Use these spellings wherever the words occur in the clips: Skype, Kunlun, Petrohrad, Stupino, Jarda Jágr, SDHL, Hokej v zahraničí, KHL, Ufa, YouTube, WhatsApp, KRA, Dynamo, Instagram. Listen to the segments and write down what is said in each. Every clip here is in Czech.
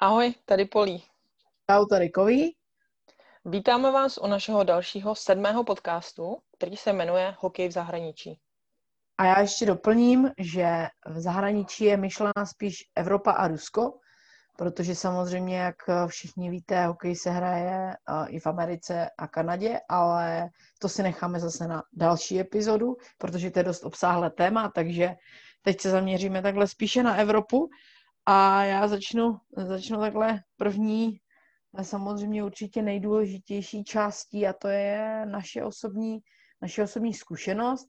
Ahoj, tady Polí. Čau, tady Kový. Vítáme vás u našeho dalšího 7. podcastu, který se jmenuje Hokej v zahraničí. A já ještě doplním, že v zahraničí je myšlená spíš Evropa a Rusko, protože samozřejmě, jak všichni víte, hokej se hraje i v Americe a Kanadě, ale to si necháme zase na další epizodu, protože to je dost obsáhlé téma, takže teď se zaměříme takhle spíše na Evropu. A já začnu takhle první, samozřejmě určitě nejdůležitější částí, a to je naše osobní zkušenost,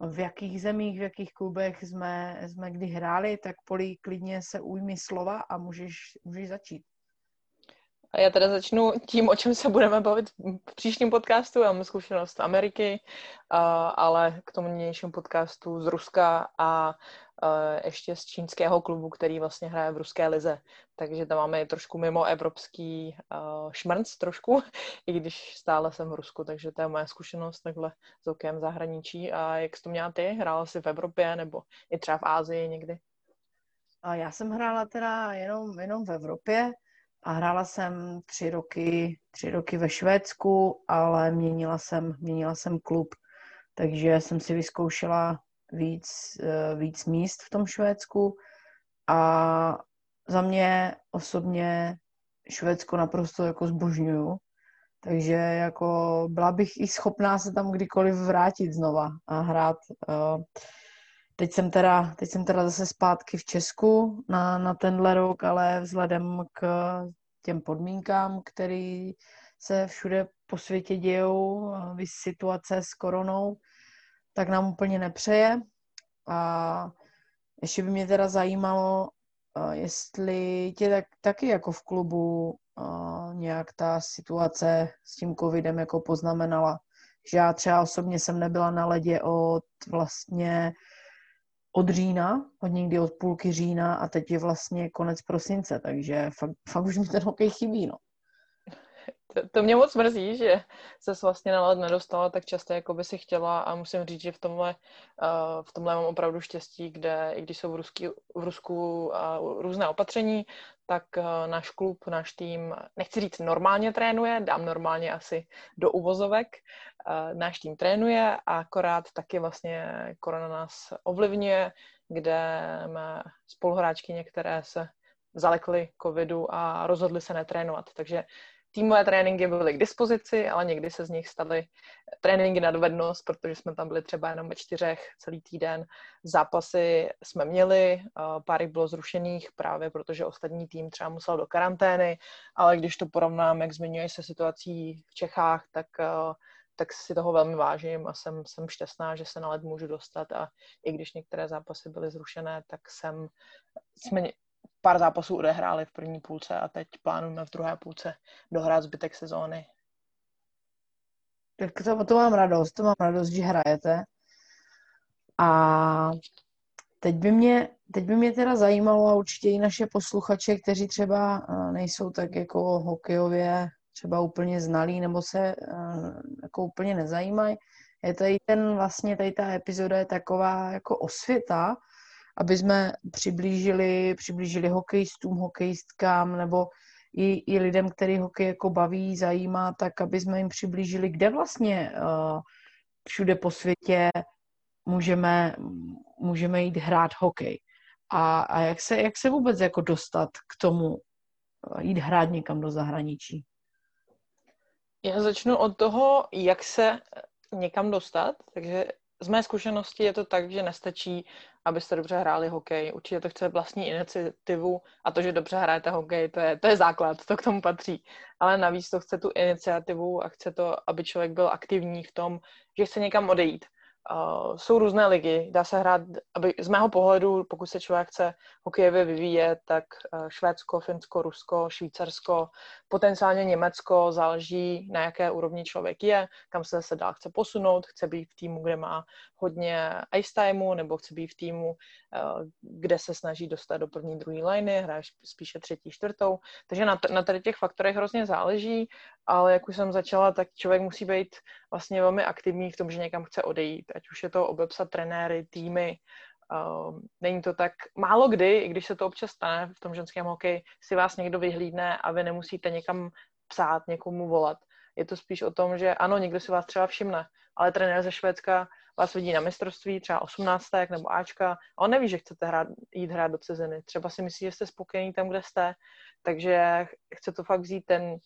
v jakých zemích, v jakých klubech jsme kdy hráli, tak Poli, klidně se ujmi slova a můžeš začít. A já teda začnu tím, o čem se budeme bavit v příštím podcastu. Já mám zkušenost z Ameriky, ale k tomu nynějšímu podcastu z Ruska a ještě z čínského klubu, který vlastně hraje v ruské lize. Takže tam máme trošku mimo evropský šmrnc trošku, i když stále jsem v Rusku. Takže to je moje zkušenost takhle s hokejem zahraničí. A jak jsi to měla ty? Hrála jsi v Evropě nebo i třeba v Ázii někdy? A já jsem hrála teda jenom v Evropě. A hrála jsem tři roky ve Švédsku, ale měnila jsem klub. Takže jsem si vyzkoušela víc míst v tom Švédsku. A za mě osobně Švédsko naprosto jako zbožňuju. Takže jako byla bych i schopná se tam kdykoliv vrátit znova a hrát. Teď jsem teda zase zpátky v Česku na tenhle rok, ale vzhledem k těm podmínkám, které se všude po světě dějou, situace s koronou, tak nám úplně nepřeje. A ještě by mě teda zajímalo, jestli tě taky jako v klubu nějak ta situace s tím covidem jako poznamenala. Že já třeba osobně jsem nebyla na ledě od října, od někdy od půlky října a teď je vlastně konec prosince, takže fakt už mi ten hokej chybí, no. To mě moc mrzí, že ses vlastně na led nedostala tak často, jako by si chtěla, a musím říct, že v tomhle mám opravdu štěstí, kde i když jsou v Rusku různé opatření, tak náš klub, náš tým, nechci říct normálně trénuje, dám normálně asi do uvozovek, náš tým trénuje, a akorát taky vlastně korona nás ovlivňuje, kde mé spoluhráčky některé se zalekly covidu a rozhodly se netrénovat, takže týmové tréninky byly k dispozici, ale někdy se z nich staly tréninky na dovednost, protože jsme tam byli třeba jenom ve 4 celý týden. Zápasy jsme měli, pár bylo zrušených právě protože ostatní tým třeba musel do karantény, ale když to porovnám, jak zmiňuješ se situací v Čechách, tak si toho velmi vážím a jsem šťastná, že se na led můžu dostat, a i když některé zápasy byly zrušené, tak jsme pár zápasů odehráli v první půlce a teď plánujeme v druhé půlce dohrát zbytek sezóny. Tak to mám radost, že hrajete. A teď by mě teda zajímalo, a určitě i naše posluchače, kteří třeba nejsou tak jako hokejově třeba úplně znalí nebo se jako úplně nezajímají, je tady ta epizoda je taková jako osvěta, aby jsme přiblížili hokejistům, hokejistkám nebo i lidem, který hokej jako baví, zajímá, tak aby jsme jim přiblížili, kde vlastně všude po světě můžeme jít hrát hokej. A jak se vůbec jako dostat k tomu jít hrát někam do zahraničí? Já začnu od toho, jak se někam dostat, takže z mé zkušenosti je to tak, že nestačí, abyste dobře hráli hokej. Určitě to chce vlastní iniciativu, a to, že dobře hrajete hokej, to je základ, to k tomu patří. Ale navíc to chce tu iniciativu a chce to, aby člověk byl aktivní v tom, že chce někam odejít. Jsou různé ligy, dá se hrát, z mého pohledu, pokud se člověk chce hokejově vyvíjet, tak Švédsko, Finsko, Rusko, Švýcarsko, potenciálně Německo, záleží, na jaké úrovni člověk je, kam se zase dál chce posunout, chce být v týmu, kde má hodně ice timeu, nebo chce být v týmu, kde se snaží dostat do první, druhé liney, hraje spíše třetí, čtvrtou, takže na tady těch faktorech hrozně záleží, ale jak už jsem začala, tak člověk musí být vlastně velmi aktivní v tom, že někam chce odejít, ať už je to obepsat trenéry, týmy, Není to tak málo kdy, i když se to občas stane v tom ženském hokeji, si vás někdo vyhlídne a vy nemusíte někam psát, někomu volat. Je to spíš o tom, že ano, někdo si vás třeba všimne, ale trenér ze Švédska vás vidí na mistrovství, třeba 18. nebo Ačka, a on neví, že chcete jít hrát do ciziny. Třeba si myslí, že jste spokojení tam, kde jste, takže chce to fakt vzít ten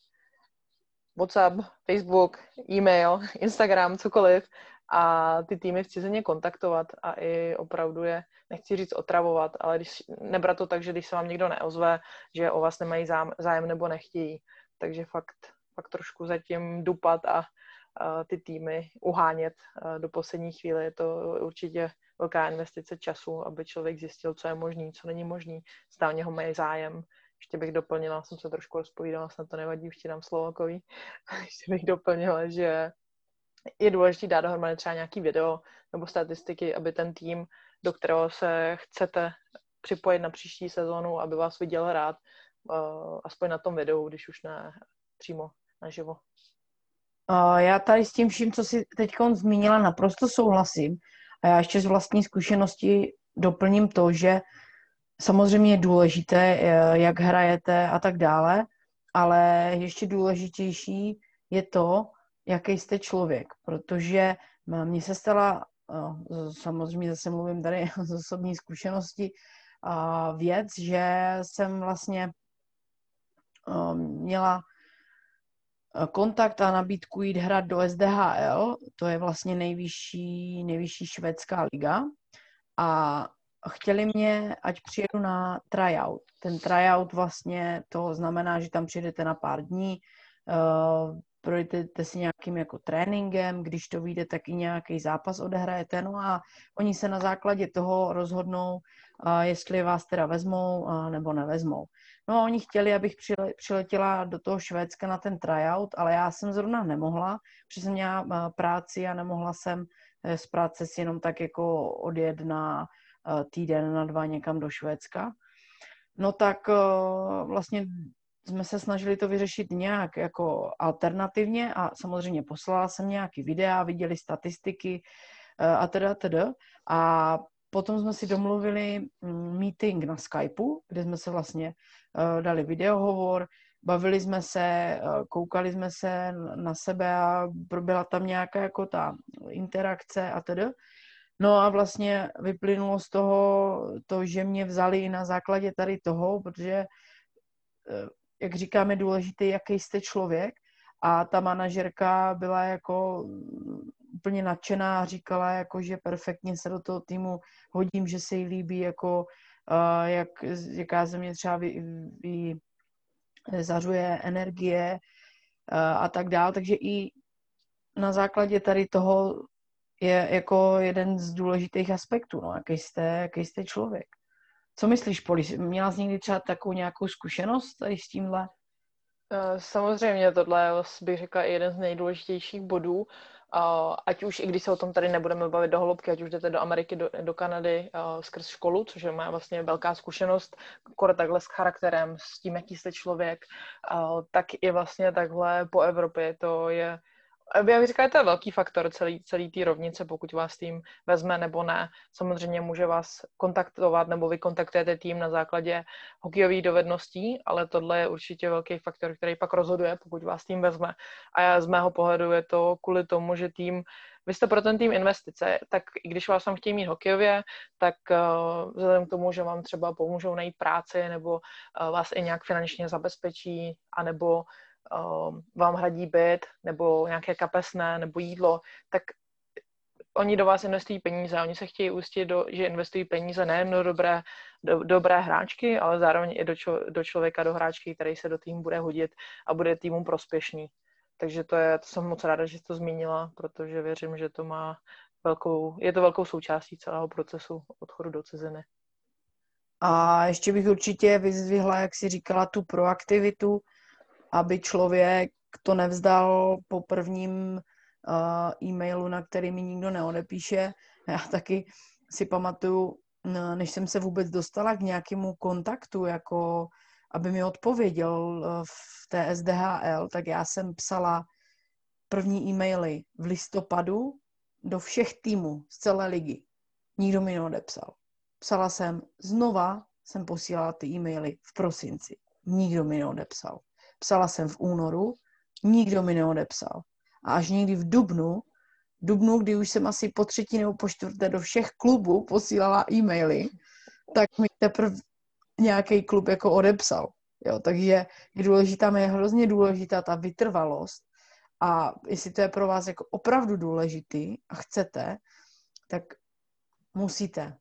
WhatsApp, Facebook, e-mail, Instagram, cokoliv a ty týmy v cizině kontaktovat a i opravdu je, nechci říct otravovat, ale když, nebrat to tak, že když se vám někdo neozve, že o vás nemají zájem nebo nechtějí. Takže fakt trošku zatím dupat a ty týmy uhánět do poslední chvíle. Je to určitě velká investice času, aby člověk zjistil, co je možný, co není možný. Stávně ho mají zájem. Ještě bych doplnila, jsem se trošku rozpovídala, snad to nevadí, už ti dám slovo, Kovi. Ještě bych doplnila, že je důležité dát dohromady třeba nějaký video nebo statistiky, aby ten tým, do kterého se chcete připojit na příští sezónu, aby vás viděl hrát, aspoň na tom videu, když už ne přímo naživo. Já tady s tím vším, co jsi teď zmínila, naprosto souhlasím. A já ještě z vlastní zkušenosti doplním to, že samozřejmě je důležité, jak hrajete a tak dále, ale ještě důležitější je to, jaký jste člověk, protože mně se stala, samozřejmě zase mluvím tady z osobní zkušenosti, věc, že jsem vlastně měla kontakt a nabídku jít hrát do SDHL, to je vlastně nejvyšší švédská liga a chtěli mě, ať přijedu na tryout. Ten tryout vlastně to znamená, že tam přijedete na pár dní, projdete si nějakým jako tréninkem, když to vyjde, tak i nějaký zápas odehrajete, no a oni se na základě toho rozhodnou, jestli vás teda vezmou nebo nevezmou. No a oni chtěli, abych přiletěla do toho Švédska na ten tryout, ale já jsem zrovna nemohla, protože jsem měla práci a nemohla jsem z práce si jenom tak jako odjet na týden, na dva někam do Švédska. No tak vlastně jsme se snažili to vyřešit nějak jako alternativně a samozřejmě poslala jsem nějaký videa, viděli statistiky a teda. A potom jsme si domluvili meeting na Skypeu, kde jsme se vlastně dali videohovor, bavili jsme se, koukali jsme se na sebe a proběhla tam nějaká jako ta interakce a teda. No a vlastně vyplynulo z toho to, že mě vzali i na základě tady toho, protože jak říkáme, důležitý, jaký jste člověk. A ta manažerka byla jako úplně nadšená a říkala, jako, že perfektně se do toho týmu hodím, že se jí líbí, jako, jaká ze mě třeba zařuje energie a tak dále. Takže i na základě tady toho je jako jeden z důležitých aspektů, no, jaký jste člověk. Co myslíš, Poli? Měla jsi někdy třeba takovou nějakou zkušenost tady s tímhle? Samozřejmě, tohle bych řekla je jeden z nejdůležitějších bodů. Ať už, i když se o tom tady nebudeme bavit do hloubky, ať už jdete do Ameriky, do Kanady skrz školu, což má vlastně velká zkušenost, skoro takhle s charakterem, s tím, jaký jste člověk, tak i vlastně takhle po Evropě to je. Já bych říkala, to je velký faktor celý té rovnice, pokud vás tým vezme nebo ne. Samozřejmě může vás kontaktovat nebo vy kontaktujete tým na základě hokejových dovedností, ale tohle je určitě velký faktor, který pak rozhoduje, pokud vás tým vezme. A z mého pohledu je to kvůli tomu, že vy jste pro ten tým investice, tak i když vás tam chtějí mít hokejově, tak vzhledem k tomu, že vám třeba pomůžou najít práci nebo vás i nějak finančně zabezpečí, anebo vám hradí byt, nebo nějaké kapesné, nebo jídlo, tak oni do vás investují peníze. Oni se chtějí ujistit, že investují peníze nejen do dobré hráčky, ale zároveň i do člověka, do hráčky, který se do týmu bude hodit a bude týmu prospěšný. Takže to jsem moc ráda, že jsi to zmínila, protože věřím, že to má velkou součástí celého procesu odchodu do ciziny. A ještě bych určitě vyzdvihla, jak jsi říkala, tu proaktivitu, aby člověk to nevzdal po prvním e-mailu, na který mi nikdo neodepíše. Já taky si pamatuju, než jsem se vůbec dostala k nějakému kontaktu, jako aby mi odpověděl v té SDHL, tak já jsem psala první e-maily v listopadu do všech týmů z celé ligy. Nikdo mi neodepsal. Psala jsem, znova jsem posílala ty e-maily v prosinci. Nikdo mi neodepsal. Psala jsem v únoru, nikdo mi neodepsal. A až někdy v dubnu, kdy už jsem asi po třetí nebo po čtvrté do všech klubů posílala e-maily, tak mi teprve nějaký klub jako odepsal. Jo, takže je hrozně důležitá ta vytrvalost a jestli to je pro vás jako opravdu důležitý a chcete, tak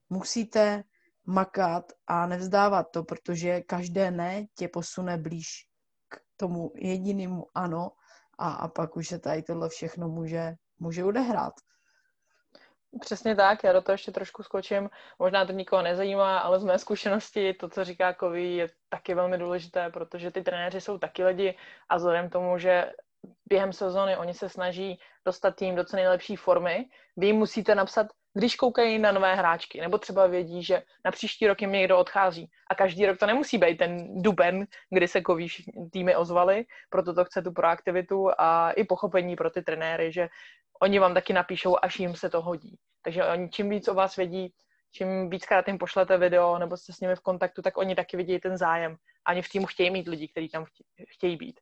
musíte makat a nevzdávat to, protože každé ne tě posune blíž k tomu jedinému ano a pak už se tady tohle všechno může odehrát. Přesně tak, já do toho ještě trošku skočím. Možná to nikoho nezajímá, ale z mé zkušenosti to, co říká Kový, je taky velmi důležité, protože ty trenéři jsou taky lidi a vzhledem k tomu, že během sezóny oni se snaží dostat tým do co nejlepší formy, vy jim musíte napsat, když koukají na nové hráčky, nebo třeba vědí, že na příští rok jim někdo odchází. A každý rok to nemusí být ten duben, kdy se Kový týmy ozvaly, proto to chce tu proaktivitu a i pochopení pro ty trenéry, že oni vám taky napíšou, až jim se to hodí. Takže oni čím víc o vás vědí, čím víckrát jim pošlete video nebo jste s nimi v kontaktu, tak oni taky vidí ten zájem. Ani v týmu chtějí mít lidi, kteří tam chtějí být.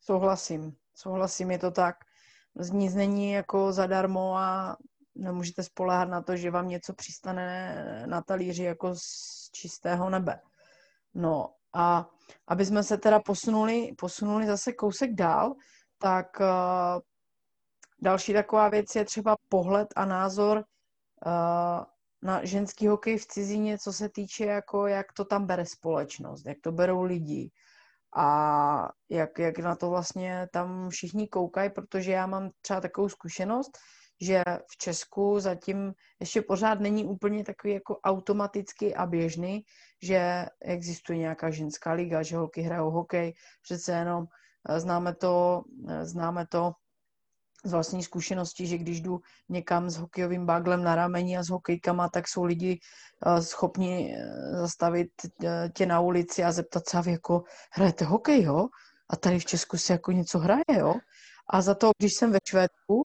Souhlasím, je to tak. Nic není jako zadarmo a nemůžete spoléhat na to, že vám něco přistane na talíři jako z čistého nebe. No a aby jsme se teda posunuli zase kousek dál, tak další taková věc je třeba pohled a názor na ženský hokej v cizině, co se týče jako, jak to tam bere společnost, jak to berou lidi a jak na to vlastně tam všichni koukají, protože já mám třeba takovou zkušenost, že v Česku zatím ještě pořád není úplně takový jako automaticky a běžný, že existuje nějaká ženská liga, že holky hrajou hokej, přece jenom známe to z vlastní zkušenosti, že když jdu někam s hokejovým báglem na rameni a s hokejkama, tak jsou lidi schopni zastavit tě na ulici a zeptat se, jako hrajete hokej, jo? A tady v Česku se jako něco hraje, jo? A za to, když jsem ve Švédsku,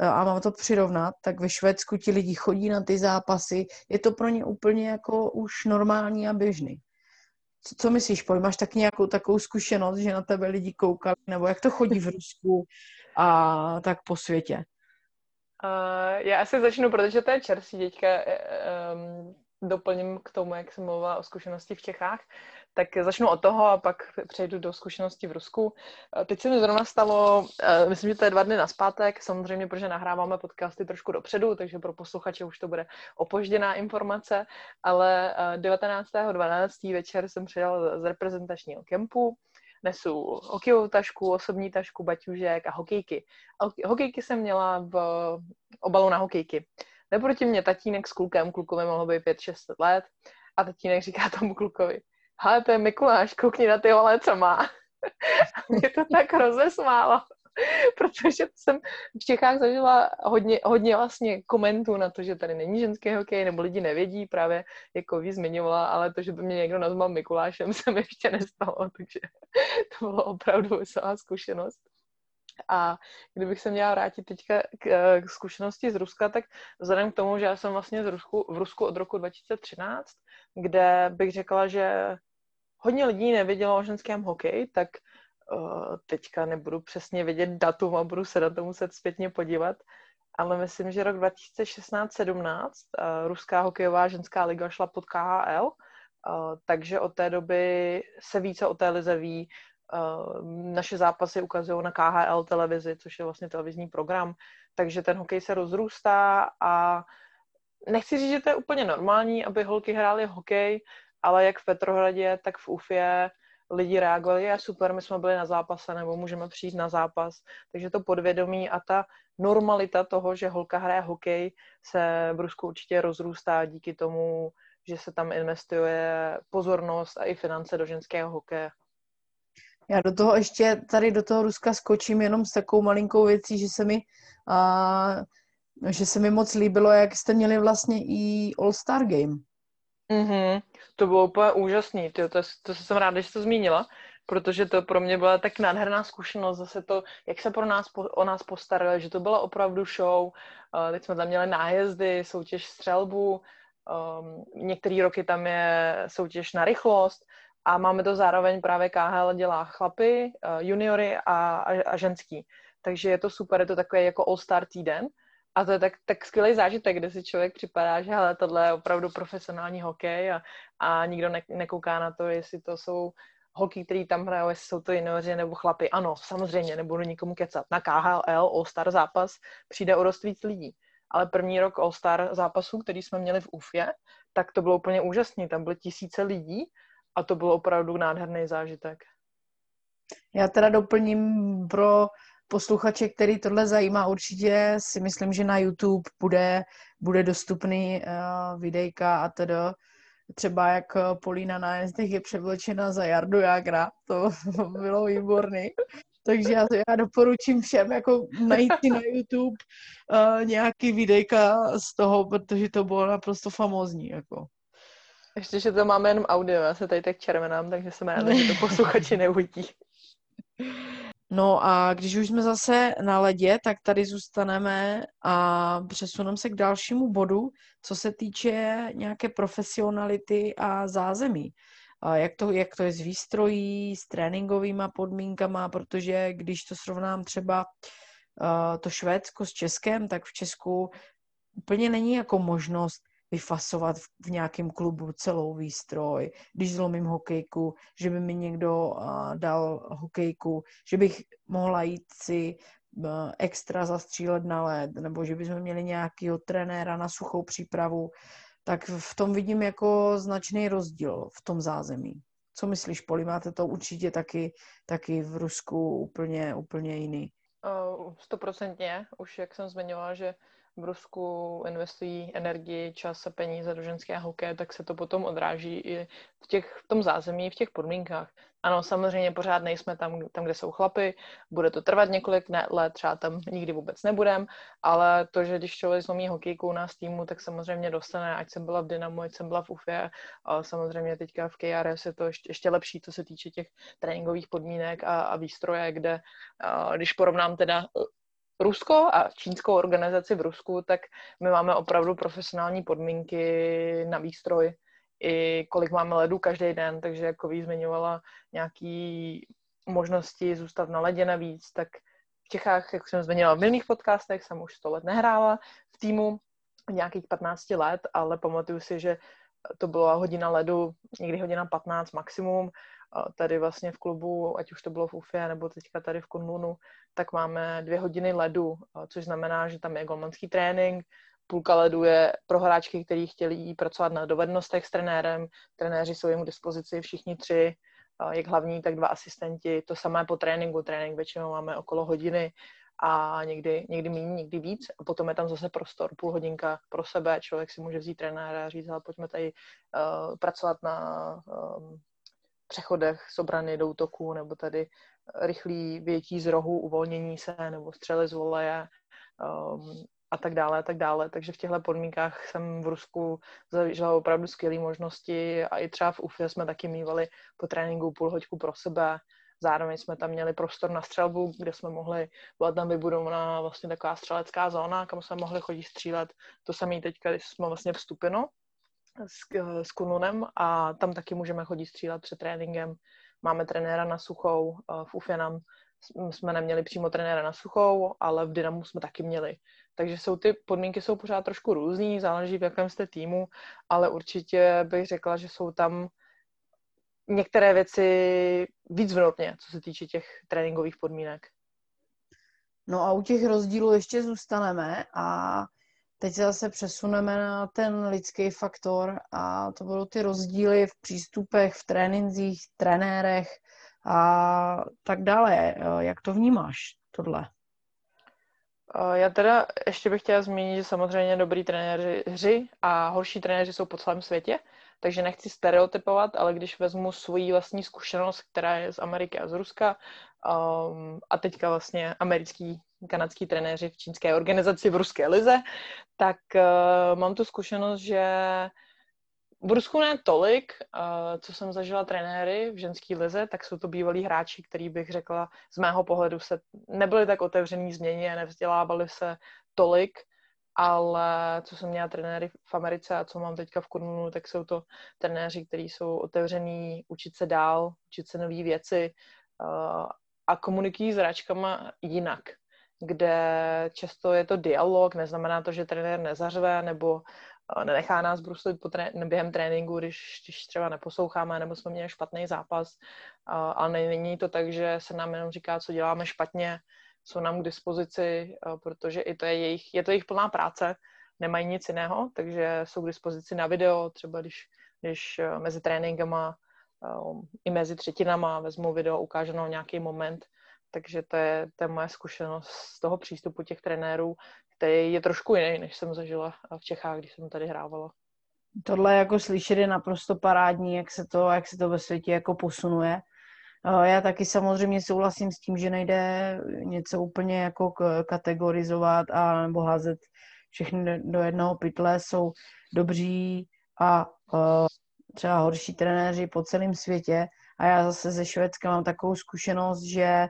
a mám to přirovnat, tak ve Švédsku ti lidi chodí na ty zápasy, je to pro ně úplně jako už normální a běžný. Co myslíš, Poli? Máš tak nějakou takovou zkušenost, že na tebe lidi koukali, nebo jak to chodí v Rusku a tak po světě? Já asi začnu, protože to je čerstvý teďka. Doplním k tomu, jak jsem mluvila o zkušenosti v Čechách, tak začnu od toho a pak přejdu do zkušenosti v Rusku. Teď se mi zrovna stalo, myslím, že to je 2 dny nazpátek, samozřejmě, protože nahráváme podcasty trošku dopředu, takže pro posluchače už to bude opožděná informace, ale 19.12. večer jsem přijel z reprezentačního kempu, nesu hokejovou tašku, osobní tašku, baťužek a hokejky. Hokejky jsem měla v obalu na hokejky. Neproti mě tatínek s klukem, klukovi mohlo být 5-6 let a tatínek říká tomu klukovi, hele, to je Mikuláš, koukni na ty vole, co má. Mě to tak rozesmálo, protože jsem v Čechách zažila hodně vlastně komentů na to, že tady není ženský hokej, nebo lidi nevědí, právě jako ví zmiňovala, ale to, že by mě někdo nazval Mikulášem, se mi ještě nestalo, takže to bylo opravdu veselá zkušenost. A kdybych se měla vrátit teďka k zkušenosti z Ruska, tak vzhledem k tomu, že já jsem vlastně v Rusku od roku 2013, kde bych řekla, že hodně lidí nevědělo o ženském hokeji, tak teďka nebudu přesně vědět datum a budu se na to muset zpětně podívat, ale myslím, že rok 2016-17 ruská hokejová ženská liga šla pod KHL, takže od té doby se více o té lize ví. Naše zápasy ukazují na KHL televizi, což je vlastně televizní program, takže ten hokej se rozrůstá a nechci říct, že to je úplně normální, aby holky hrály hokej, ale jak v Petrohradě, tak v Ufě lidi reagovali, je super, my jsme byli na zápase nebo můžeme přijít na zápas, takže to podvědomí a ta normalita toho, že holka hraje hokej, se v Rusku určitě rozrůstá díky tomu, že se tam investuje pozornost a i finance do ženského hokeje. Já do toho ještě tady do toho Ruska skočím jenom s takovou malinkou věcí, že se mi moc líbilo, jak jste měli vlastně i All-Star Game. To bylo úplně úžasný, to jsem ráda, že jsi to zmínila, protože to pro mě byla tak nádherná zkušenost, zase to, jak se o nás postarali, že to byla opravdu show, teď jsme tam měli nájezdy, soutěž střelbu, některé roky tam je soutěž na rychlost a máme to zároveň právě KHL dělá chlapy, juniory a ženský, takže je to super, je to takový jako all-star týden. A to je tak skvělý zážitek, kde si člověk připadá, že hele, tohle je opravdu profesionální hokej a nikdo nekouká na to, jestli to jsou hokej, který tam hrajou, jestli jsou to junioři nebo chlapi. Ano, samozřejmě, nebudu nikomu kecat. Na KHL All-Star zápas přijde o dost víc lidí. Ale první rok All-Star zápasů, který jsme měli v Ufě, tak to bylo úplně úžasné. Tam byly tisíce lidí a to bylo opravdu nádherný zážitek. Já teda doplním pro posluchače, který tohle zajímá, určitě si myslím, že na YouTube bude dostupný videjka a teda třeba jak Polína na jezdech je převlečena za Jardu Jágra, to bylo výborný. Takže já doporučím všem jako najít si na YouTube nějaký videjka z toho, protože to bylo naprosto famózní. Jako. Ještě, že to máme jenom audio, já se tady tak červenám, takže jsem ráda, že to posluchači neuvidí. No a když už jsme zase na ledě, tak tady zůstaneme a přesuneme se k dalšímu bodu, co se týče nějaké profesionality a zázemí. A jak to je s výstrojí, s tréninkovými podmínkama, protože když to srovnám třeba to Švédsko s Českem, tak v Česku úplně není jako možnost vyfasovat v nějakém klubu celou výstroj, když zlomím hokejku, že by mi někdo dal hokejku, že bych mohla jít si extra zastřílet na led, nebo že bychom měli nějakého trenéra na suchou přípravu, tak v tom vidím jako značný rozdíl v tom zázemí. Co myslíš, Poli? Máte to určitě taky v Rusku úplně jiný. 100%, už jak jsem zmiňovala, že v Rusku investují energii, čas a peníze do ženského hokeje, tak se to potom odráží i v tom zázemí, v těch podmínkách. Ano, samozřejmě pořád nejsme tam, kde jsou chlapy, bude to trvat několik let, třeba tam nikdy vůbec nebudem, ale to, že když člověk zlomí hokejku u nás týmu, tak samozřejmě dostane, ať jsem byla v Dynamu, ať jsem byla v Ufě, ale samozřejmě teďka v KRA je to ještě lepší, co se týče těch tréninkových podmínek a výstroje, kde, když porovnám teda Rusko a čínskou organizaci v Rusku, tak my máme opravdu profesionální podmínky na výstroj, i kolik máme ledů každý den, takže jako Vy zmiňovala nějaké možnosti zůstat na ledě navíc, tak v Čechách, jak jsem zmiňovala v minulých podcastech, jsem už 100 let nehrála v týmu, nějakých 15 let, ale pamatuju si, že to byla hodina ledu, někdy hodina 15 maximum, tady vlastně v klubu, ať už to bylo v Ufě, nebo teďka tady v Kunlunu, tak máme 2 hodiny ledu, což znamená, že tam je golmanský trénink, půlka ledu je pro hráčky, kteří chtěli pracovat na dovednostech s trenérem, trenéři jsou jim k dispozici všichni 3, jak hlavní, tak 2 asistenti, to samé po tréninku, trénink většinou máme okolo hodiny a někdy méně, někdy víc a potom je tam zase prostor, půl hodinka pro sebe, člověk si může vzít trenéra a říct, ale pojďme tady pracovat na přechodech z obrany do útoku, nebo tady rychlý vyjetí z rohu, uvolnění se, nebo střely z voleje a tak dále. Takže v těchto podmínkách jsem v Rusku zažila opravdu skvělé možnosti a i třeba v Ufě jsme taky mívali po tréninku půl hoďku pro sebe. Zároveň jsme tam měli prostor na střelbu, kde jsme mohli, byla tam vybudovaná vlastně taková střelecká zóna, kam jsme mohli chodit střílet. To samé teďka, když jsme vlastně v Stupinu s Kunlunem a tam taky můžeme chodit střílet před tréninkem. Máme trenéra na suchou, v Ufě nám jsme neměli přímo trenéra na suchou, ale v Dynamu jsme taky měli. Takže ty podmínky jsou pořád trošku různý, záleží v jakém jste týmu, ale určitě bych řekla, že jsou tam některé věci víc vnitřně, co se týče těch tréninkových podmínek. No a u těch rozdílů ještě zůstaneme a teď se zase přesuneme na ten lidský faktor a to budou ty rozdíly v přístupech, v tréninzích, trenérech a tak dále. Jak to vnímáš, tohle? Já teda ještě bych chtěla zmínit, že samozřejmě dobrý trenéři a horší trenéři jsou po celém světě, takže nechci stereotypovat, ale když vezmu svoji vlastní zkušenost, která je z Ameriky a z Ruska a teďka vlastně americký, kanadský trenéři v čínské organizaci v ruské lize, tak mám tu zkušenost, že Brusku ne tolik, co jsem zažila trenéry v ženský lize, tak jsou to bývalí hráči, který bych řekla, z mého pohledu se nebyli tak otevřený změně, nevzdělávali se tolik, ale co jsem měla trenéry v Americe a co mám teďka v Kunlunu, tak jsou to trenéři, kteří jsou otevřený učit se dál, učit se nové věci a komunikují s hráčkama jinak, kde často je to dialog, neznamená to, že trenér nezařve nebo nenechá nás bruslit během tréninku, když třeba neposloucháme nebo jsme měli špatný zápas, ale není to tak, že se nám jenom říká, co děláme špatně, co nám k dispozici, protože i to je to jejich plná práce, nemají nic jiného, takže jsou k dispozici na video, třeba když mezi tréninkama i mezi třetinama vezmu video, ukážu na nějaký moment, takže to je moje zkušenost z toho přístupu těch trenérů, který je trošku jiný, než jsem zažila v Čechách, když jsem tady hrávala. Tohle jako slyšet je naprosto parádní, jak se to ve světě jako posunuje. Já taky samozřejmě souhlasím s tím, že nejde něco úplně jako kategorizovat a nebo házet všechny do jednoho pytle. Jsou dobří a třeba horší trenéři po celém světě. A já zase ze Švédska mám takovou zkušenost, že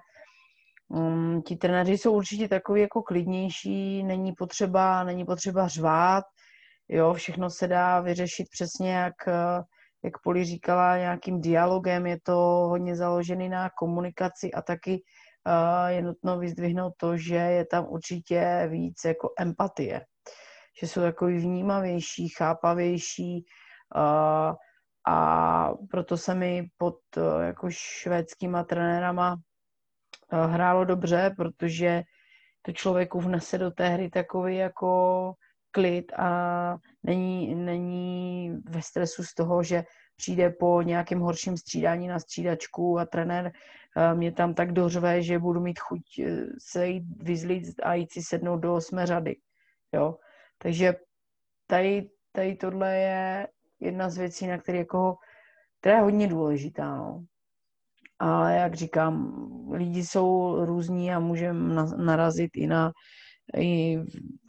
ti trenéři jsou určitě takový jako klidnější, není potřeba řvát, jo, všechno se dá vyřešit přesně, jak Poli říkala, nějakým dialogem, je to hodně založený na komunikaci a taky je nutno vyzdvihnout to, že je tam určitě víc jako empatie, že jsou takový vnímavější, chápavější a proto se mi pod jako švédskýma trenérama hrálo dobře, protože to člověku vnese do té hry takový jako klid a není ve stresu z toho, že přijde po nějakém horším střídání na střídačku a trenér mě tam tak dořve, že budu mít chuť se jít vyzlít a jít si sednout do 8. řady. Jo? Takže tady tohle je jedna z věcí, na která je hodně důležitá. No. Ale jak říkám, lidi jsou různí a můžeme narazit i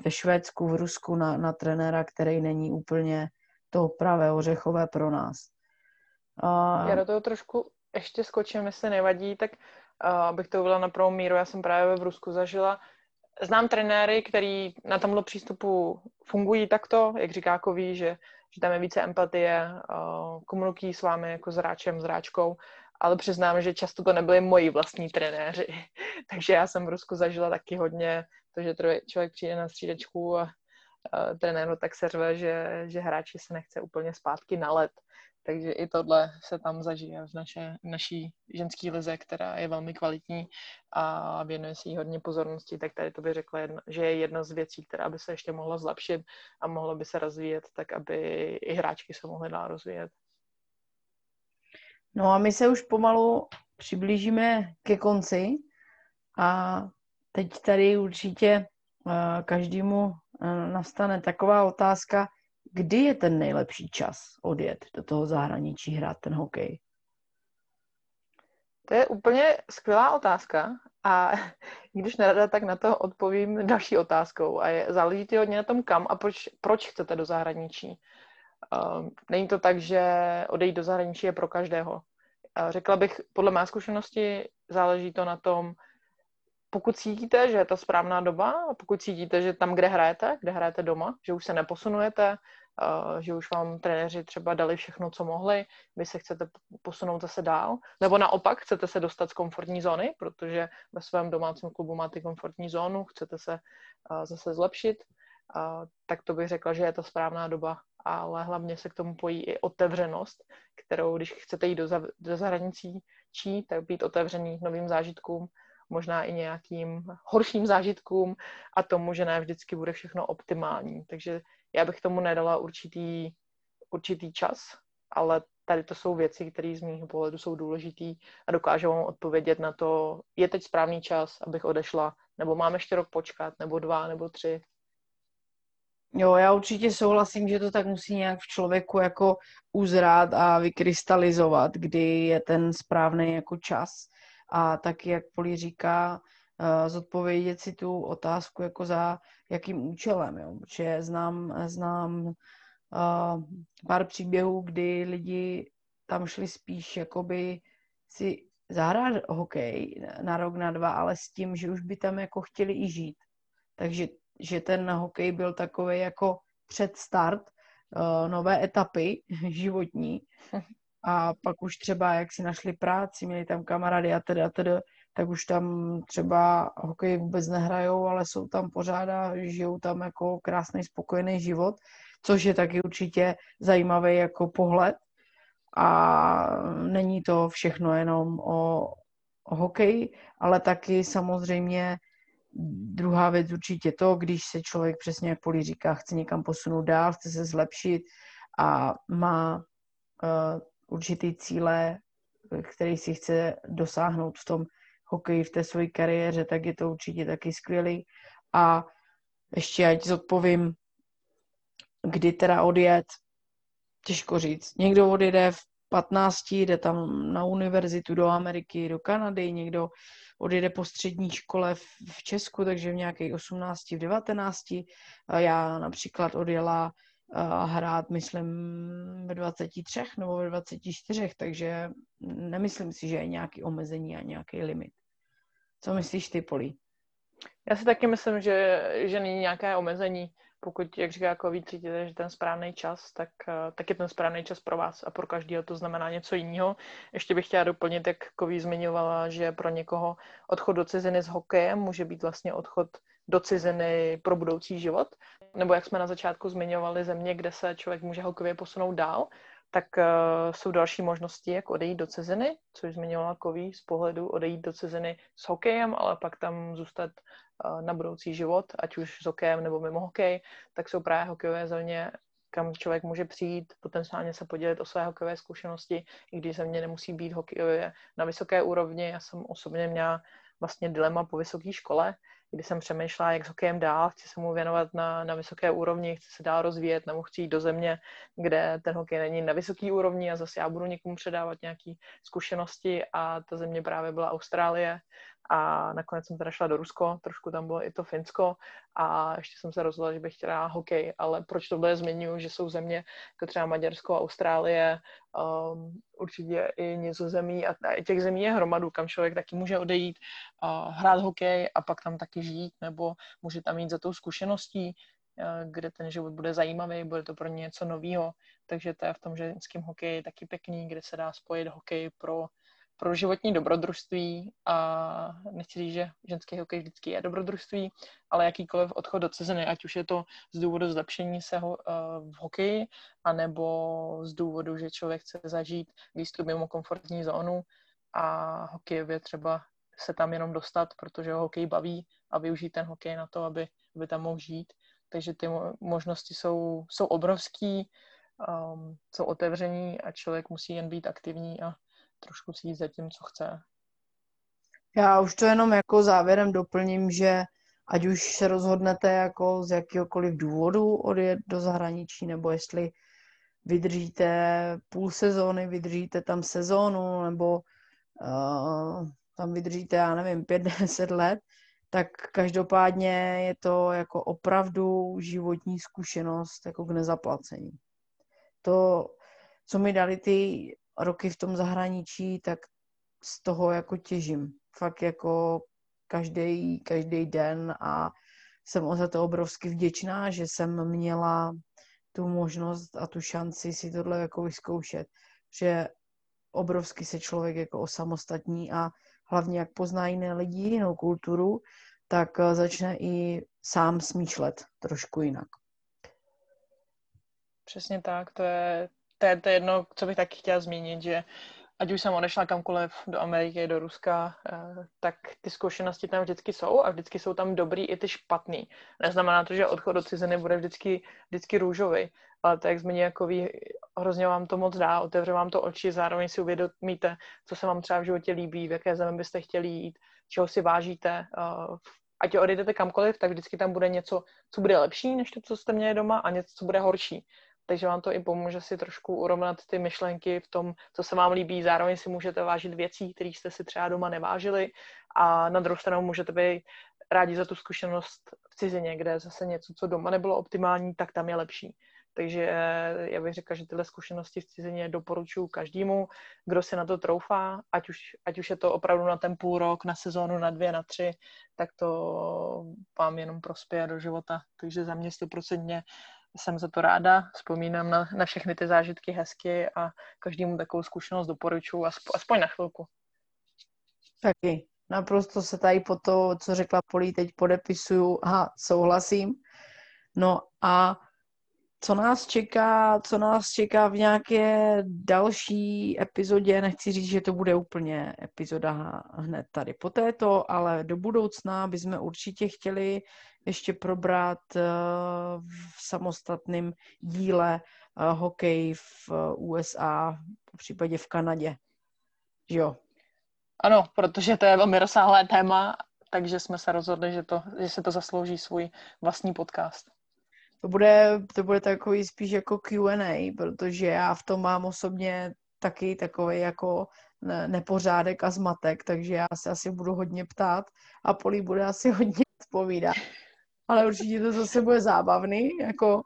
ve Švédsku, v Rusku na trenéra, který není úplně to pravé ořechové pro nás. Já do toho trošku ještě skočím, jestli nevadí, tak abych to uvedla na pravou míru. Já jsem právě v Rusku zažila. Znám trenéry, který na tomhle přístupu fungují takto, jak říká Kový, že tam je více empatie, komunikují s vámi jako s hráčem, s hráčkou, ale přiznám, že často to nebyli moji vlastní trenéři. Takže já jsem v Rusku zažila taky hodně to, že člověk přijde na střídačku a trenér tak seřve, že hráči se nechce úplně zpátky na led. Takže i tohle se tam zažije v naší ženské lize, která je velmi kvalitní a věnuje si jí hodně pozornosti. Tak tady to bych řekla, že je jedna z věcí, která by se ještě mohla zlepšit a mohla by se rozvíjet tak, aby i hráčky se mohly dál rozvíjet. No a my se už pomalu přiblížíme ke konci a teď tady určitě každému nastane taková otázka, kdy je ten nejlepší čas odjet do toho zahraničí hrát ten hokej? To je úplně skvělá otázka a když nerada, tak na to odpovím další otázkou a záleží to hodně na tom, kam a proč chcete do zahraničí. Není to tak, že odejít do zahraničí je pro každého. Řekla bych, podle mé zkušenosti záleží to na tom, pokud cítíte, že je ta správná doba, pokud cítíte, že tam, kde hrajete doma, že už se neposunujete, že už vám trenéři třeba dali všechno, co mohli, vy se chcete posunout zase dál, nebo naopak chcete se dostat z komfortní zóny, protože ve svém domácím klubu máte komfortní zónu, chcete se zase zlepšit, tak to bych řekla, že je to správná doba. Ale hlavně se k tomu pojí i otevřenost, kterou, když chcete jít do zahraničí, tak být otevřený novým zážitkům, možná i nějakým horším zážitkům a tomu, že ne vždycky bude všechno optimální. Takže já bych tomu nedala určitý čas, ale tady to jsou věci, které z mého pohledu jsou důležitý a dokážu vám odpovědět na to, je teď správný čas, abych odešla, nebo mám ještě rok počkat, nebo 2, nebo 3. Jo, já určitě souhlasím, že to tak musí nějak v člověku jako uzrát a vykrystalizovat, kdy je ten správný jako čas a taky, jak Poli říká, zodpovědět si tu otázku jako za jakým účelem, jo, protože znám pár příběhů, kdy lidi tam šli spíš jakoby si zahrát hokej na rok, na dva, ale s tím, že už by tam jako chtěli i žít. Takže že ten hokej byl takový jako předstart nové etapy životní a pak už třeba, jak si našli práci, měli tam kamarády a tedy, tak už tam třeba hokej vůbec nehrajou, ale jsou tam pořád a žijou tam jako krásný, spokojený život, což je taky určitě zajímavý jako pohled. A není to všechno jenom o hokeji, ale taky samozřejmě druhá věc určitě to, když se člověk přesně jak Polí říká, chce někam posunout dál, chce se zlepšit a má určitý cíle, který si chce dosáhnout v tom hokeji, v té své kariéře, tak je to určitě taky skvělý. A ještě ať zodpovím, kdy teda odjet, těžko říct. Někdo odjede v 15, jde tam na univerzitu do Ameriky, do Kanady, někdo odjede po střední škole v Česku, takže v nějakých 18, v 19. Já například odjela hrát, myslím, ve 23 nebo ve 24, takže nemyslím si, že je nějaký omezení a nějaký limit. Co myslíš ty, Polí? Já si taky myslím, že není nějaké omezení. Pokud, jak říká Kový, cítíte, že ten správný čas, tak je ten správný čas pro vás a pro každého to znamená něco jiného. Ještě bych chtěla doplnit, jak Kový zmiňovala, že pro někoho odchod do ciziny s hokejem může být vlastně odchod do ciziny pro budoucí život. Nebo jak jsme na začátku zmiňovali, země, kde se člověk může hokejově posunout dál, tak jsou další možnosti, jak odejít do ciziny, což zmiňovala Kový z pohledu odejít do ciziny s hokejem, ale pak tam zůstat na budoucí život, ať už s hokejem nebo mimo hokej, tak jsou právě hokejové země, kam člověk může přijít, potenciálně se podělit o své hokejové zkušenosti, i když země nemusí být hokejově na vysoké úrovni. Já jsem osobně měla vlastně dilema po vysoké škole, kdy jsem přemýšlela, jak s hokejem dál, chci se mu věnovat na vysoké úrovni, chci se dál rozvíjet, nebo chci jít do země, kde ten hokej není na vysoké úrovni a zase já budu někomu předávat nějaké zkušenosti a ta země právě byla Austrálie a nakonec jsem teda šla do Rusko, trošku tam bylo i to Finsko a ještě jsem se rozhodla, že bych chtěla hokej, ale proč tohle zmiňuji, že jsou země jako třeba Maďarsko, Austrálie, určitě i Nizozemí a i těch zemí je hromadu, kam člověk taky může odejít, hrát hokej a pak tam taky žít, nebo může tam jít za tou zkušeností, kde ten život bude zajímavý, bude to pro ně něco novýho, takže to je v tom ženském hokeji taky pěkný, kde se dá spojit hokej pro životní dobrodružství a nechci říct, že ženský hokej vždycky je dobrodružství, ale jakýkoliv odchod do ciziny, ať už je to z důvodu zlepšení se v hokeji, anebo z důvodu, že člověk chce zažít výstup mimo komfortní zónu a hokejově třeba se tam jenom dostat, protože ho hokej baví a využít ten hokej na to, aby tam mohl žít. Takže ty možnosti jsou obrovský, jsou otevření a člověk musí jen být aktivní a trošku cít za tím, co chce. Já už to jenom jako závěrem doplním, že ať už se rozhodnete jako z jakýhokoliv důvodu odjet do zahraničí, nebo jestli vydržíte půl sezóny, vydržíte tam sezónu, nebo tam vydržíte, já nevím, 5-10 let, tak každopádně je to jako opravdu životní zkušenost jako k nezaplacení. To, co mi dali ty roky v tom zahraničí, tak z toho jako těžím. Fakt jako každý den a jsem za to obrovsky vděčná, že jsem měla tu možnost a tu šanci si tohle jako vyzkoušet. Že obrovsky se člověk jako osamostatní a hlavně jak pozná jiné lidi, jinou kulturu, tak začne i sám smýšlet trošku jinak. Přesně tak, to je jedno, co bych taky chtěla zmínit, že ať už jsem odešla kamkoliv do Ameriky, do Ruska, tak ty zkušenosti tam vždycky jsou a vždycky jsou tam dobrý i ty špatný. Neznamená to, že odchod do ciziny bude vždycky růžový, ale to, jak zmíní, jako ví, hrozně vám to moc dá, otevře vám to oči, zároveň si uvědomíte, co se vám třeba v životě líbí, v jaké zemi byste chtěli jít, čeho si vážíte. Ať odejdete kamkoliv, tak vždycky tam bude něco, co bude lepší než to, co jste měli doma, a něco, co bude horší. Takže vám to i pomůže si trošku urovnat ty myšlenky v tom, co se vám líbí. Zároveň si můžete vážit věcí, které jste si třeba doma nevážili a na druhou stranu můžete být rádi za tu zkušenost v cizině, kde zase něco, co doma nebylo optimální, tak tam je lepší. Takže já bych řekla, že tyhle zkušenosti v cizině doporučuji každému, kdo se na to troufá, ať už je to opravdu na ten půl rok, na sezónu, na 2, na 3, tak to vám jenom prospěje do života. Takže za mě 100% jsem za to ráda, vzpomínám na všechny ty zážitky hezky a každému takovou zkušenost doporučuji, aspoň na chvilku. Taky. Naprosto se tady po to, co řekla Polí, teď podepisuju a souhlasím. No a co nás čeká v nějaké další epizodě, nechci říct, že to bude úplně epizoda hned tady po této, ale do budoucna bychom určitě chtěli ještě probrat v samostatném díle hokej v USA, v případě v Kanadě. Jo. Ano, protože to je velmi rozsáhlé téma, takže jsme se rozhodli, že se to zaslouží svůj vlastní podcast. To bude takový spíš jako Q&A, protože já v tom mám osobně taky takový jako nepořádek a zmatek, takže já se asi budu hodně ptát a Polí bude asi hodně odpovídat. Ale určitě to zase bude zábavný, jako,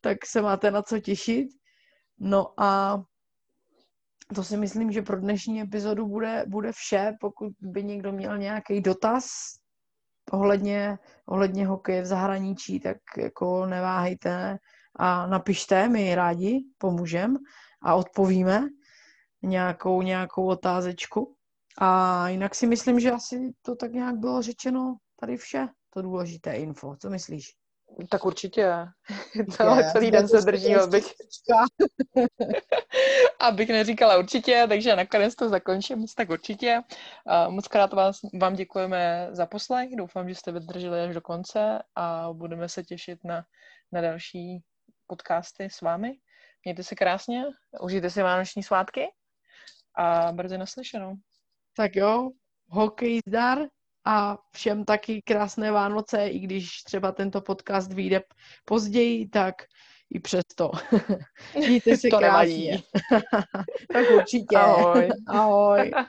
tak se máte na co těšit. No a to si myslím, že pro dnešní epizodu bude vše. Pokud by někdo měl nějaký dotaz ohledně hokeje v zahraničí, tak jako neváhejte a napište, my rádi pomůžeme a odpovíme nějakou otázečku. A jinak si myslím, že asi to tak nějak bylo řečeno tady vše, to důležité info. Co myslíš? Tak určitě. Celý den se držím, abych neříkala určitě, takže nakonec to zakončím, tak určitě. Moc krát vám děkujeme za poslech, doufám, že jste vydrželi až do konce a budeme se těšit na další podcasty s vámi. Mějte se krásně, užijte si vánoční svátky a brzy naslyšenou. Tak jo, hokej zdar! A všem taky krásné Vánoce, i když třeba tento podcast vyjde později, tak i přesto. Mějte se krásně. Tak určitě. Ahoj. Ahoj.